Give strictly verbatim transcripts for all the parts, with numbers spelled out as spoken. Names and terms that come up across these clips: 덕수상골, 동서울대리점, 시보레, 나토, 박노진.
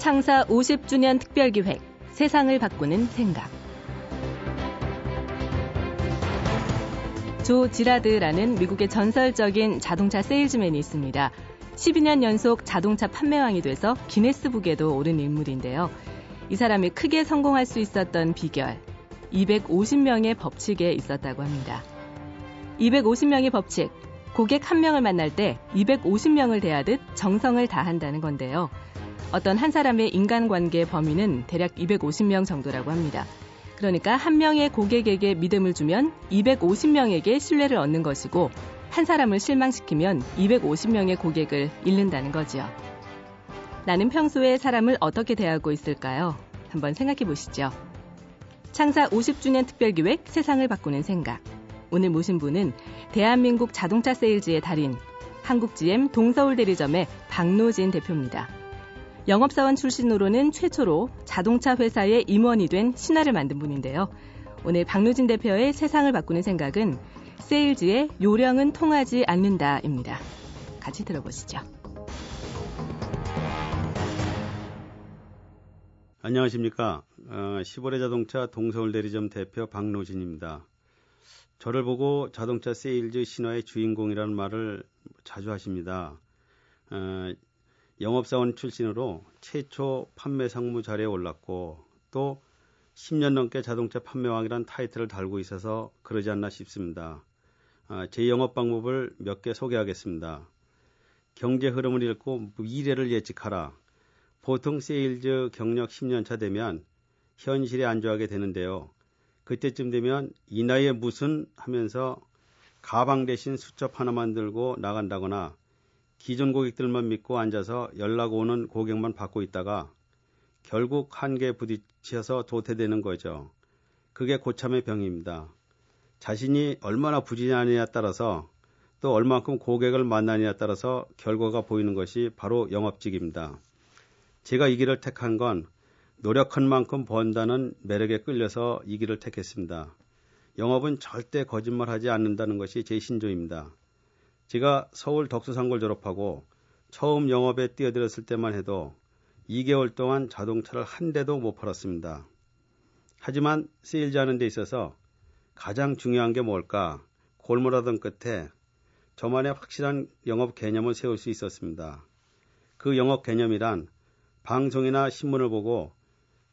창사 오십 주년 특별기획 세상을 바꾸는 생각. 조 지라드라는 미국의 전설적인 자동차 세일즈맨이 있습니다. 십이 년 연속 자동차 판매왕이 돼서 기네스북에도 오른 인물인데요. 이 사람이 크게 성공할 수 있었던 비결, 이백오십 명의 법칙에 있었다고 합니다. 이백오십 명의 법칙, 고객 한 명을 만날 때 이백오십 명을 대하듯 정성을 다한다는 건데요. 어떤 한 사람의 인간관계 범위는 대략 이백오십 명 정도라고 합니다. 그러니까 한 명의 고객에게 믿음을 주면 이백오십 명에게 신뢰를 얻는 것이고, 한 사람을 실망시키면 이백오십 명의 고객을 잃는다는 거지요. 나는 평소에 사람을 어떻게 대하고 있을까요? 한번 생각해 보시죠. 창사 오십 주년 특별기획 세상을 바꾸는 생각. 오늘 모신 분은 대한민국 자동차 세일즈의 달인, 한국지엠 동서울대리점의 박노진 대표입니다. 영업사원 출신으로는 최초로 자동차 회사의 임원이 된 신화를 만든 분인데요. 오늘 박노진 대표의 세상을 바꾸는 생각은 세일즈의 요령은 통하지 않는다입니다. 같이 들어보시죠. 안녕하십니까. 어, 시보레 자동차 동서울대리점 대표 박노진입니다. 저를 보고 자동차 세일즈 신화의 주인공이라는 말을 자주 하십니다. 어, 영업사원 출신으로 최초 판매 상무 자리에 올랐고 또 십 년 넘게 자동차 판매왕이란 타이틀을 달고 있어서 그러지 않나 싶습니다. 아, 제 영업 방법을 몇 개 소개하겠습니다. 경제 흐름을 읽고 미래를 예측하라. 보통 세일즈 경력 십 년 차 되면 현실에 안주하게 되는데요. 그때쯤 되면 이 나이에 무슨 하면서 가방 대신 수첩 하나만 들고 나간다거나 기존 고객들만 믿고 앉아서 연락 오는 고객만 받고 있다가 결국 한계에 부딪혀서 도태되는 거죠. 그게 고참의 병입니다. 자신이 얼마나 부지런하느냐에 따라서 또 얼만큼 고객을 만나느냐에 따라서 결과가 보이는 것이 바로 영업직입니다. 제가 이 길을 택한 건 노력한 만큼 번다는 매력에 끌려서 이 길을 택했습니다. 영업은 절대 거짓말하지 않는다는 것이 제 신조입니다. 제가 서울 덕수상골 졸업하고 처음 영업에 뛰어들었을 때만 해도 이 개월 동안 자동차를 한 대도 못 팔았습니다. 하지만 세일즈 하는 데 있어서 가장 중요한 게 뭘까 골몰하던 끝에 저만의 확실한 영업 개념을 세울 수 있었습니다. 그 영업 개념이란 방송이나 신문을 보고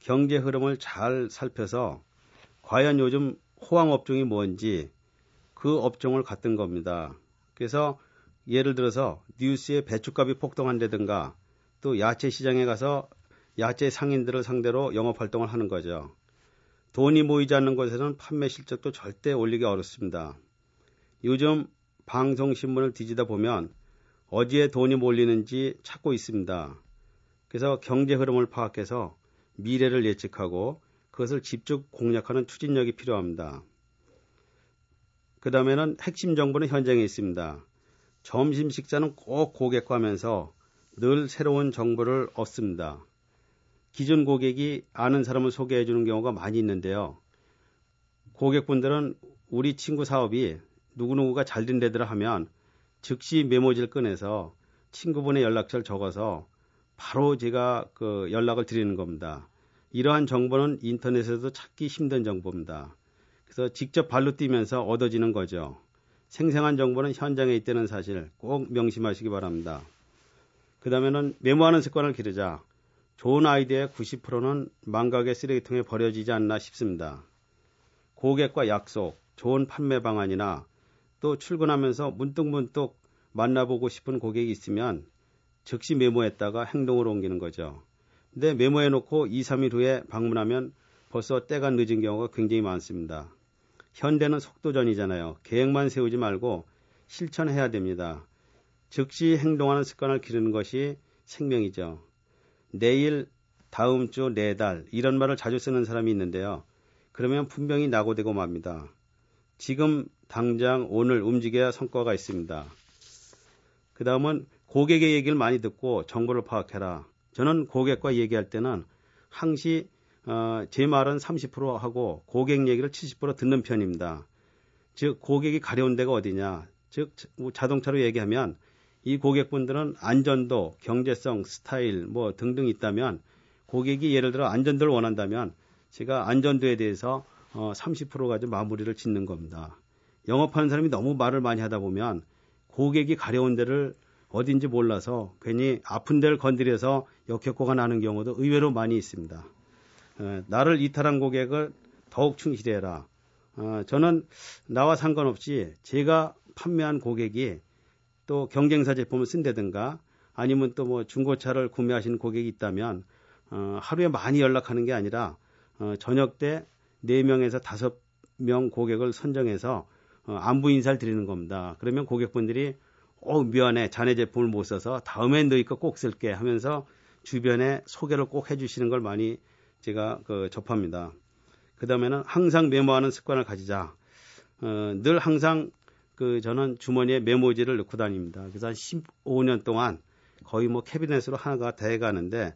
경제 흐름을 잘 살펴서 과연 요즘 호황 업종이 뭔지 그 업종을 갖던 겁니다. 그래서 예를 들어서 뉴스에 배춧값이 폭등한다든가 또 야채 시장에 가서 야채 상인들을 상대로 영업활동을 하는 거죠. 돈이 모이지 않는 곳에서는 판매 실적도 절대 올리기 어렵습니다. 요즘 방송신문을 뒤지다 보면 어디에 돈이 몰리는지 찾고 있습니다. 그래서 경제 흐름을 파악해서 미래를 예측하고 그것을 집중 공략하는 추진력이 필요합니다. 그 다음에는 핵심 정보는 현장에 있습니다. 점심 식사는 꼭 고객과 하면서 늘 새로운 정보를 얻습니다. 기존 고객이 아는 사람을 소개해 주는 경우가 많이 있는데요. 고객분들은 우리 친구 사업이 누구누구가 잘 된 데더라 하면 즉시 메모지를 꺼내서 친구분의 연락처를 적어서 바로 제가 그 연락을 드리는 겁니다. 이러한 정보는 인터넷에서도 찾기 힘든 정보입니다. 그래서 직접 발로 뛰면서 얻어지는 거죠. 생생한 정보는 현장에 있다는 사실 꼭 명심하시기 바랍니다. 그 다음에는 메모하는 습관을 기르자. 좋은 아이디어의 구십 퍼센트는 망각의 쓰레기통에 버려지지 않나 싶습니다. 고객과 약속, 좋은 판매 방안이나 또 출근하면서 문득문득 만나보고 싶은 고객이 있으면 즉시 메모했다가 행동으로 옮기는 거죠. 근데 메모해놓고 이, 삼 일 후에 방문하면 벌써 때가 늦은 경우가 굉장히 많습니다. 현대는 속도전이잖아요. 계획만 세우지 말고 실천해야 됩니다. 즉시 행동하는 습관을 기르는 것이 생명이죠. 내일, 다음 주, 내달 이런 말을 자주 쓰는 사람이 있는데요. 그러면 분명히 낙오되고 맙니다. 지금 당장 오늘 움직여야 성과가 있습니다. 그 다음은 고객의 얘기를 많이 듣고 정보를 파악해라. 저는 고객과 얘기할 때는 항시 어, 제 말은 삼십 퍼센트 하고 고객 얘기를 칠십 퍼센트 듣는 편입니다. 즉 고객이 가려운 데가 어디냐. 즉 자동차로 얘기하면 이 고객분들은 안전도, 경제성, 스타일 뭐 등등 있다면 고객이 예를 들어 안전도를 원한다면 제가 안전도에 대해서 어, 삼십 퍼센트 가지고 마무리를 짓는 겁니다. 영업하는 사람이 너무 말을 많이 하다 보면 고객이 가려운 데를 어딘지 몰라서 괜히 아픈 데를 건드려서 역효과가 나는 경우도 의외로 많이 있습니다. 에, 나를 이탈한 고객을 더욱 충실해라. 어, 저는 나와 상관없이 제가 판매한 고객이 또 경쟁사 제품을 쓴다든가 아니면 또 뭐 중고차를 구매하시는 고객이 있다면 어, 하루에 많이 연락하는 게 아니라 어, 저녁 때 네 명에서 다섯 명 고객을 선정해서 어, 안부 인사를 드리는 겁니다. 그러면 고객분들이 어, 미안해. 자네 제품을 못 써서 다음엔 너희 거 꼭 쓸게 하면서 주변에 소개를 꼭 해주시는 걸 많이 제가 그, 접합니다. 그 다음에는 항상 메모하는 습관을 가지자. 어, 늘 항상 그 저는 주머니에 메모지를 넣고 다닙니다. 그래서 한 십오 년 동안 거의 뭐 캐비넷으로 하나가 돼가는데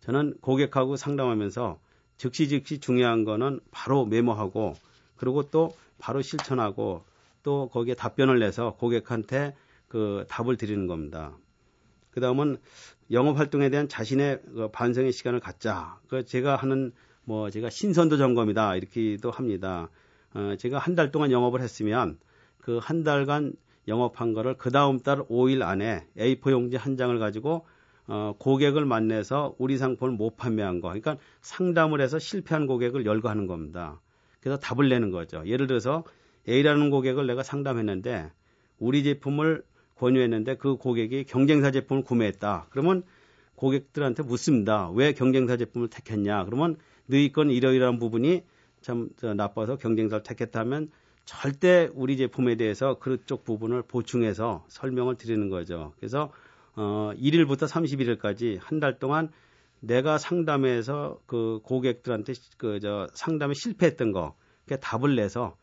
저는 고객하고 상담하면서 즉시 즉시 중요한 거는 바로 메모하고 그리고 또 바로 실천하고 또 거기에 답변을 내서 고객한테 그 답을 드리는 겁니다. 그 다음은 영업활동에 대한 자신의 반성의 시간을 갖자. 그 제가 하는 뭐 제가 신선도 점검이다 이렇게도 합니다. 어, 제가 한 달 동안 영업을 했으면 그 한 달간 영업한 거를 그 다음 달 오 일 안에 에이 사 용지 한 장을 가지고 어, 고객을 만나서 우리 상품을 못 판매한 거. 그러니까 상담을 해서 실패한 고객을 열거하는 겁니다. 그래서 답을 내는 거죠. 예를 들어서 A라는 고객을 내가 상담했는데 우리 제품을 권유했는데 그 고객이 경쟁사 제품을 구매했다. 그러면 고객들한테 묻습니다. 왜 경쟁사 제품을 택했냐. 그러면 너희 건 이러이러한 부분이 참 나빠서 경쟁사를 택했다면 절대 우리 제품에 대해서 그쪽 부분을 보충해서 설명을 드리는 거죠. 그래서 어, 일 일부터 삼십일 일까지 한 달 동안 내가 상담에서 그 고객들한테 그 저 상담에 실패했던 거 그게 답을 내서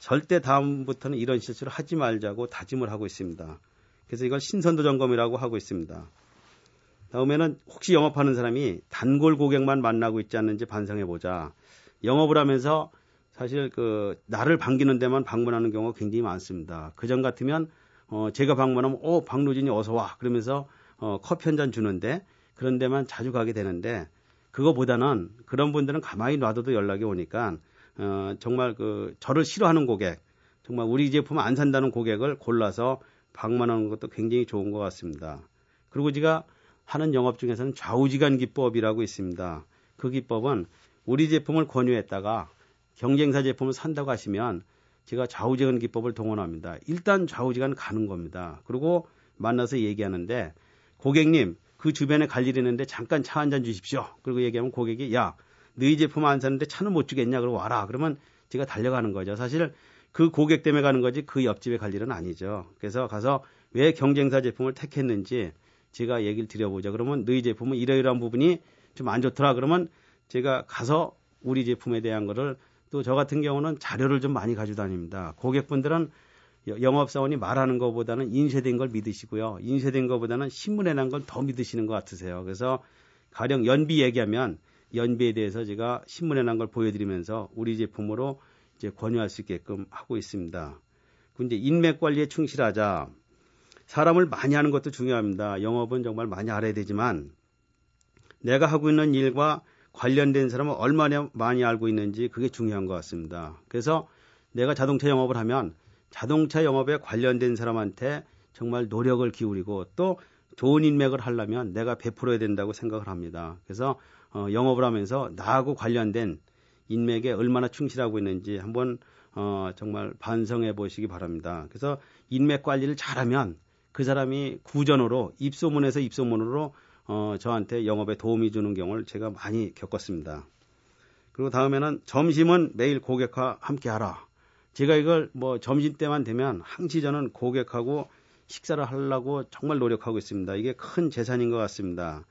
절대 다음부터는 이런 실수를 하지 말자고 다짐을 하고 있습니다. 그래서 이걸 신선도 점검이라고 하고 있습니다. 다음에는 혹시 영업하는 사람이 단골 고객만 만나고 있지 않는지 반성해보자. 영업을 하면서 사실 그 나를 반기는 데만 방문하는 경우가 굉장히 많습니다. 그전 같으면 어 제가 방문하면 어 박노진이 어서 와 그러면서 어 커피 한 잔 주는데 그런 데만 자주 가게 되는데 그거보다는 그런 분들은 가만히 놔둬도 연락이 오니까 어 정말 그 저를 싫어하는 고객 정말 우리 제품 안 산다는 고객을 골라서 방문하는 것도 굉장히 좋은 것 같습니다. 그리고 제가 하는 영업 중에서는 좌우지간 기법이라고 있습니다. 그 기법은 우리 제품을 권유했다가 경쟁사 제품을 산다고 하시면 제가 좌우지간 기법을 동원합니다. 일단 좌우지간 가는 겁니다. 그리고 만나서 얘기하는데 고객님 그 주변에 갈 일이 있는데 잠깐 차 한 잔 주십시오. 그리고 얘기하면 고객이 야 너희 제품 안 사는데 차는 못 주겠냐 그러고 와라. 그러면 제가 달려가는 거죠. 사실 그 고객 때문에 가는 거지 그 옆집에 갈 일은 아니죠. 그래서 가서 왜 경쟁사 제품을 택했는지 제가 얘기를 드려보자. 그러면 너희 제품은 이러이러한 부분이 좀 안 좋더라. 그러면 제가 가서 우리 제품에 대한 거를 또 저 같은 경우는 자료를 좀 많이 가지고 다닙니다. 고객분들은 영업사원이 말하는 것보다는 인쇄된 걸 믿으시고요. 인쇄된 것보다는 신문에 난 걸 더 믿으시는 것 같으세요. 그래서 가령 연비 얘기하면 연비에 대해서 제가 신문에 난 걸 보여드리면서 우리 제품으로 이제 권유할 수 있게끔 하고 있습니다. 근데 인맥 관리에 충실하자. 사람을 많이 하는 것도 중요합니다. 영업은 정말 많이 알아야 되지만 내가 하고 있는 일과 관련된 사람을 얼마나 많이 알고 있는지 그게 중요한 것 같습니다. 그래서 내가 자동차 영업을 하면 자동차 영업에 관련된 사람한테 정말 노력을 기울이고 또 좋은 인맥을 하려면 내가 베풀어야 된다고 생각을 합니다. 그래서 어, 영업을 하면서 나하고 관련된 인맥에 얼마나 충실하고 있는지 한번 어, 정말 반성해 보시기 바랍니다. 그래서 인맥 관리를 잘하면 그 사람이 구전으로 입소문에서 입소문으로 어, 저한테 영업에 도움이 주는 경우를 제가 많이 겪었습니다. 그리고 다음에는 점심은 매일 고객과 함께 하라. 제가 이걸 뭐 점심 때만 되면 항시 저는 고객하고 식사를 하려고 정말 노력하고 있습니다. 이게 큰 재산인 것 같습니다.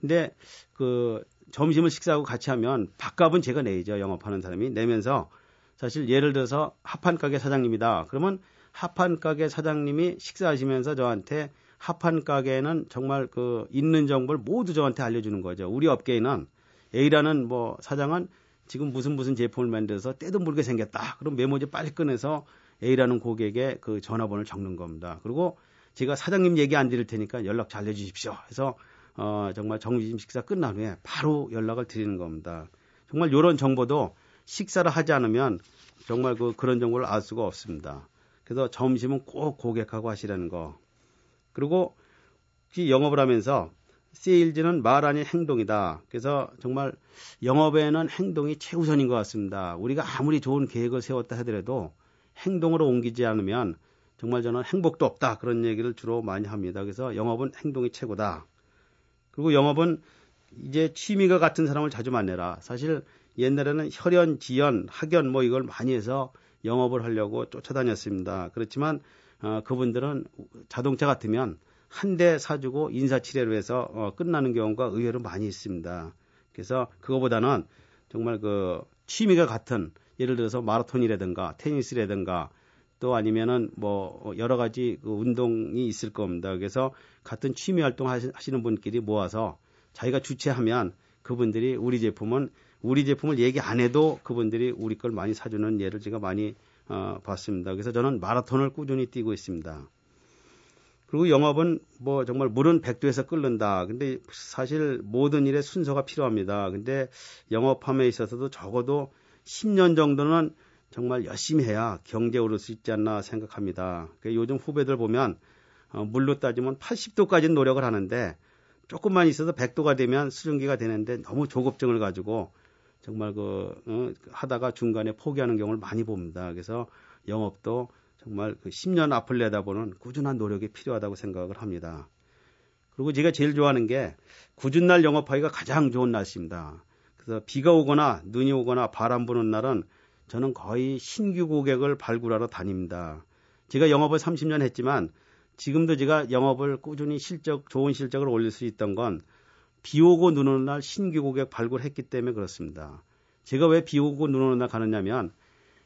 근데 그 점심을 식사하고 같이 하면 밥값은 제가 내죠. 영업하는 사람이 내면서 사실 예를 들어서 합판가게 사장님이다. 그러면 합판가게 사장님이 식사하시면서 저한테 합판가게는 정말 그 있는 정보를 모두 저한테 알려주는 거죠. 우리 업계에는 A라는 뭐 사장은 지금 무슨 무슨 제품을 만들어서 때도 모르게 생겼다. 그럼 메모지 빨리 꺼내서 A라는 고객의 그 전화번호를 적는 겁니다. 그리고 제가 사장님 얘기 안 드릴 테니까 연락 잘 해주십시오. 해서 어, 정말 정규직 식사 끝난 후에 바로 연락을 드리는 겁니다. 정말 이런 정보도 식사를 하지 않으면 정말 그, 그런 정보를 알 수가 없습니다. 그래서 점심은 꼭 고객하고 하시라는 거. 그리고 영업을 하면서 세일즈는 말 아닌 행동이다. 그래서 정말 영업에는 행동이 최우선인 것 같습니다. 우리가 아무리 좋은 계획을 세웠다 하더라도 행동으로 옮기지 않으면 정말 저는 행복도 없다. 그런 얘기를 주로 많이 합니다. 그래서 영업은 행동이 최고다. 그리고 영업은 이제 취미가 같은 사람을 자주 만나라. 사실 옛날에는 혈연, 지연, 학연 뭐 이걸 많이 해서 영업을 하려고 쫓아다녔습니다. 그렇지만 어, 그분들은 자동차 같으면 한 대 사주고 인사치레로 해서 어, 끝나는 경우가 의외로 많이 있습니다. 그래서 그거보다는 정말 그 취미가 같은 예를 들어서 마라톤이라든가 테니스라든가 또 아니면은 뭐 여러 가지 그 운동이 있을 겁니다. 그래서 같은 취미 활동 하시는 분끼리 모아서 자기가 주최하면 그분들이 우리 제품은 우리 제품을 얘기 안 해도 그분들이 우리 걸 많이 사주는 예를 제가 많이 어, 봤습니다. 그래서 저는 마라톤을 꾸준히 뛰고 있습니다. 그리고 영업은 뭐 정말 물은 백도에서 끓는다. 근데 사실 모든 일에 순서가 필요합니다. 근데 영업함에 있어서도 적어도 십 년 정도는 정말 열심히 해야 경제 오를 수 있지 않나 생각합니다. 요즘 후배들 보면 어, 물로 따지면 팔십 도까지는 노력을 하는데 조금만 있어서 백 도가 되면 수증기가 되는데 너무 조급증을 가지고 정말 그 어, 하다가 중간에 포기하는 경우를 많이 봅니다. 그래서 영업도 정말 그 십 년 앞을 내다보는 꾸준한 노력이 필요하다고 생각을 합니다. 그리고 제가 제일 좋아하는 게 궂은 날 영업하기가 가장 좋은 날씨입니다. 그래서 비가 오거나 눈이 오거나 바람 부는 날은 저는 거의 신규 고객을 발굴하러 다닙니다. 제가 영업을 삼십 년 했지만 지금도 제가 영업을 꾸준히 실적, 좋은 실적을 올릴 수 있던 건 비 오고 눈 오는 날 신규 고객 발굴했기 때문에 그렇습니다. 제가 왜 비 오고 눈 오는 날 가느냐면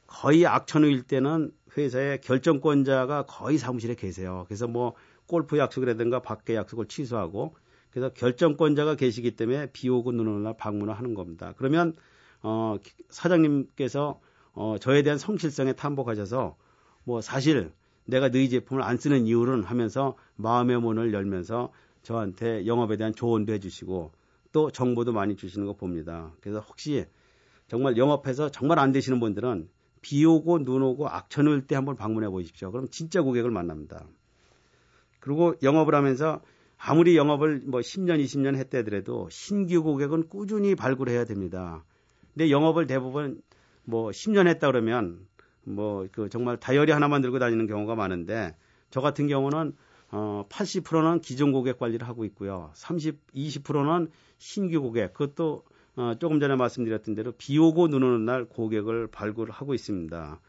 거의 악천후일 때는 회사의 결정권자가 거의 사무실에 계세요. 그래서 뭐 골프 약속이라든가 밖에 약속을 취소하고 그래서 결정권자가 계시기 때문에 비 오고 눈 오는 날 방문을 하는 겁니다. 그러면 어, 사장님께서 어, 저에 대한 성실성에 탄복하셔서 뭐 사실 내가 너희 제품을 안 쓰는 이유는 하면서 마음의 문을 열면서 저한테 영업에 대한 조언도 해주시고 또 정보도 많이 주시는 거 봅니다. 그래서 혹시 정말 영업해서 정말 안 되시는 분들은 비 오고 눈 오고 악천후일 때 한번 방문해 보십시오. 그럼 진짜 고객을 만납니다. 그리고 영업을 하면서 아무리 영업을 뭐 십 년, 이십 년 했다 하더라도 신규 고객은 꾸준히 발굴해야 됩니다. 근데 영업을 대부분 뭐 십 년 했다 그러면 뭐 그 정말 다이어리 하나만 들고 다니는 경우가 많은데 저 같은 경우는 어 팔십 퍼센트는 기존 고객 관리를 하고 있고요. 삼십, 이십 퍼센트는 신규 고객. 그것도 어, 조금 전에 말씀드렸던 대로 비 오고 눈 오는 날 고객을 발굴하고 있습니다.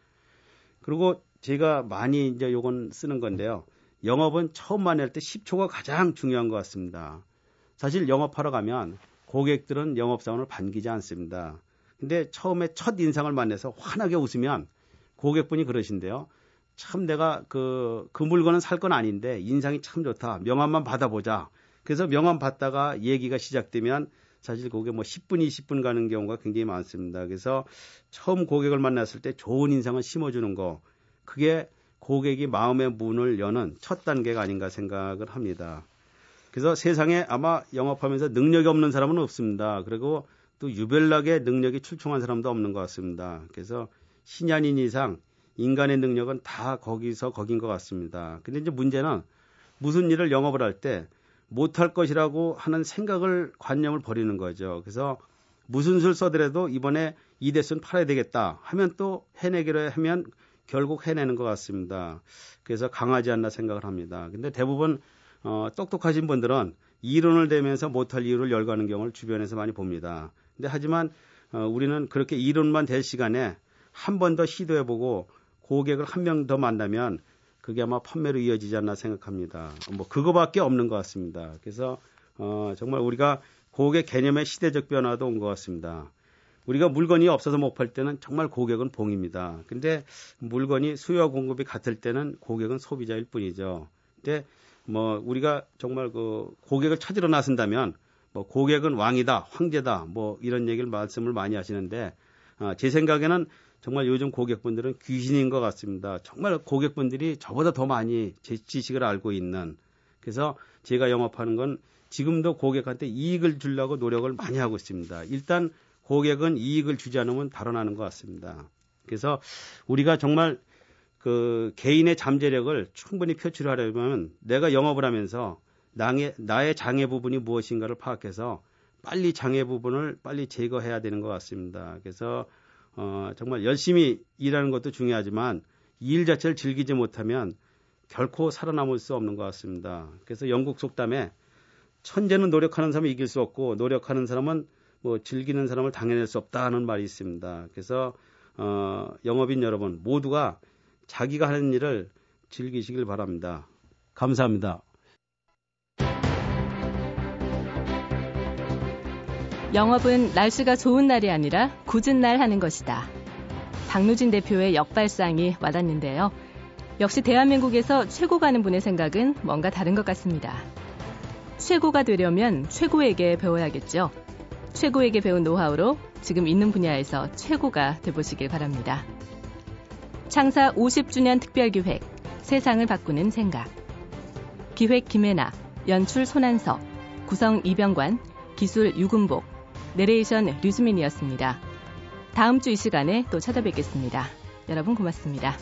그리고 제가 많이 이제 요건 쓰는 건데요. 영업은 처음 만날 때 십 초가 가장 중요한 것 같습니다. 사실 영업하러 가면 고객들은 영업사원을 반기지 않습니다. 근데 처음에 첫 인상을 만나서 환하게 웃으면 고객분이 그러신데요. 참 내가 그, 그 물건은 살 건 아닌데 인상이 참 좋다. 명함만 받아보자. 그래서 명함 받다가 얘기가 시작되면 사실 그게 뭐 십 분, 이십 분 가는 경우가 굉장히 많습니다. 그래서 처음 고객을 만났을 때 좋은 인상을 심어주는 거, 그게 고객이 마음의 문을 여는 첫 단계가 아닌가 생각을 합니다. 그래서 세상에 아마 영업하면서 능력이 없는 사람은 없습니다. 그리고 또 유별나게 능력이 출중한 사람도 없는 것 같습니다. 그래서 신이 아닌 이상 인간의 능력은 다 거기서 거긴 것 같습니다. 근데 이제 문제는 무슨 일을 영업을 할 때 못할 것이라고 하는 생각을 관념을 버리는 거죠. 그래서 무슨 수를 써더라도 이번에 이 대수는 팔아야 되겠다 하면 또 해내기로 하면 결국 해내는 것 같습니다. 그래서 강하지 않나 생각을 합니다. 근데 대부분 어, 똑똑하신 분들은 이론을 대면서 못할 이유를 열거하는 경우를 주변에서 많이 봅니다. 근데 하지만 어, 우리는 그렇게 이론만 될 시간에 한 번 더 시도해보고 고객을 한 명 더 만나면 그게 아마 판매로 이어지지 않나 생각합니다. 뭐 그거밖에 없는 것 같습니다. 그래서 어, 정말 우리가 고객 개념의 시대적 변화도 온 것 같습니다. 우리가 물건이 없어서 못 팔 때는 정말 고객은 봉입니다. 근데 물건이 수요와 공급이 같을 때는 고객은 소비자일 뿐이죠. 근데 뭐 우리가 정말 그 고객을 찾으러 나선다면 뭐 고객은 왕이다, 황제다, 뭐 이런 얘기를 말씀을 많이 하시는데 어, 제 생각에는 정말 요즘 고객분들은 귀신인 것 같습니다. 정말 고객분들이 저보다 더 많이 제 지식을 알고 있는 그래서 제가 영업하는 건 지금도 고객한테 이익을 주려고 노력을 많이 하고 있습니다. 일단 고객은 이익을 주지 않으면 달아나는 것 같습니다. 그래서 우리가 정말 그 개인의 잠재력을 충분히 표출하려면 내가 영업을 하면서 나의, 나의 장애 부분이 무엇인가를 파악해서 빨리 장애 부분을 빨리 제거해야 되는 것 같습니다. 그래서 어, 정말 열심히 일하는 것도 중요하지만 이 일 자체를 즐기지 못하면 결코 살아남을 수 없는 것 같습니다. 그래서 영국 속담에 천재는 노력하는 사람을 이길 수 없고 노력하는 사람은 뭐 즐기는 사람을 당해낼 수 없다는 말이 있습니다. 그래서 어, 영업인 여러분 모두가 자기가 하는 일을 즐기시길 바랍니다. 감사합니다. 영업은 날씨가 좋은 날이 아니라 굳은 날 하는 것이다. 박노진 대표의 역발상이 와닿는데요. 역시 대한민국에서 최고가 하는 분의 생각은 뭔가 다른 것 같습니다. 최고가 되려면 최고에게 배워야겠죠. 최고에게 배운 노하우로 지금 있는 분야에서 최고가 되보시길 바랍니다. 창사 오십 주년 특별기획, 세상을 바꾸는 생각. 기획 김혜나, 연출 손한섭, 구성 이병관, 기술 유금복, 내레이션 류수민이었습니다. 다음 주 이 시간에 또 찾아뵙겠습니다. 여러분 고맙습니다.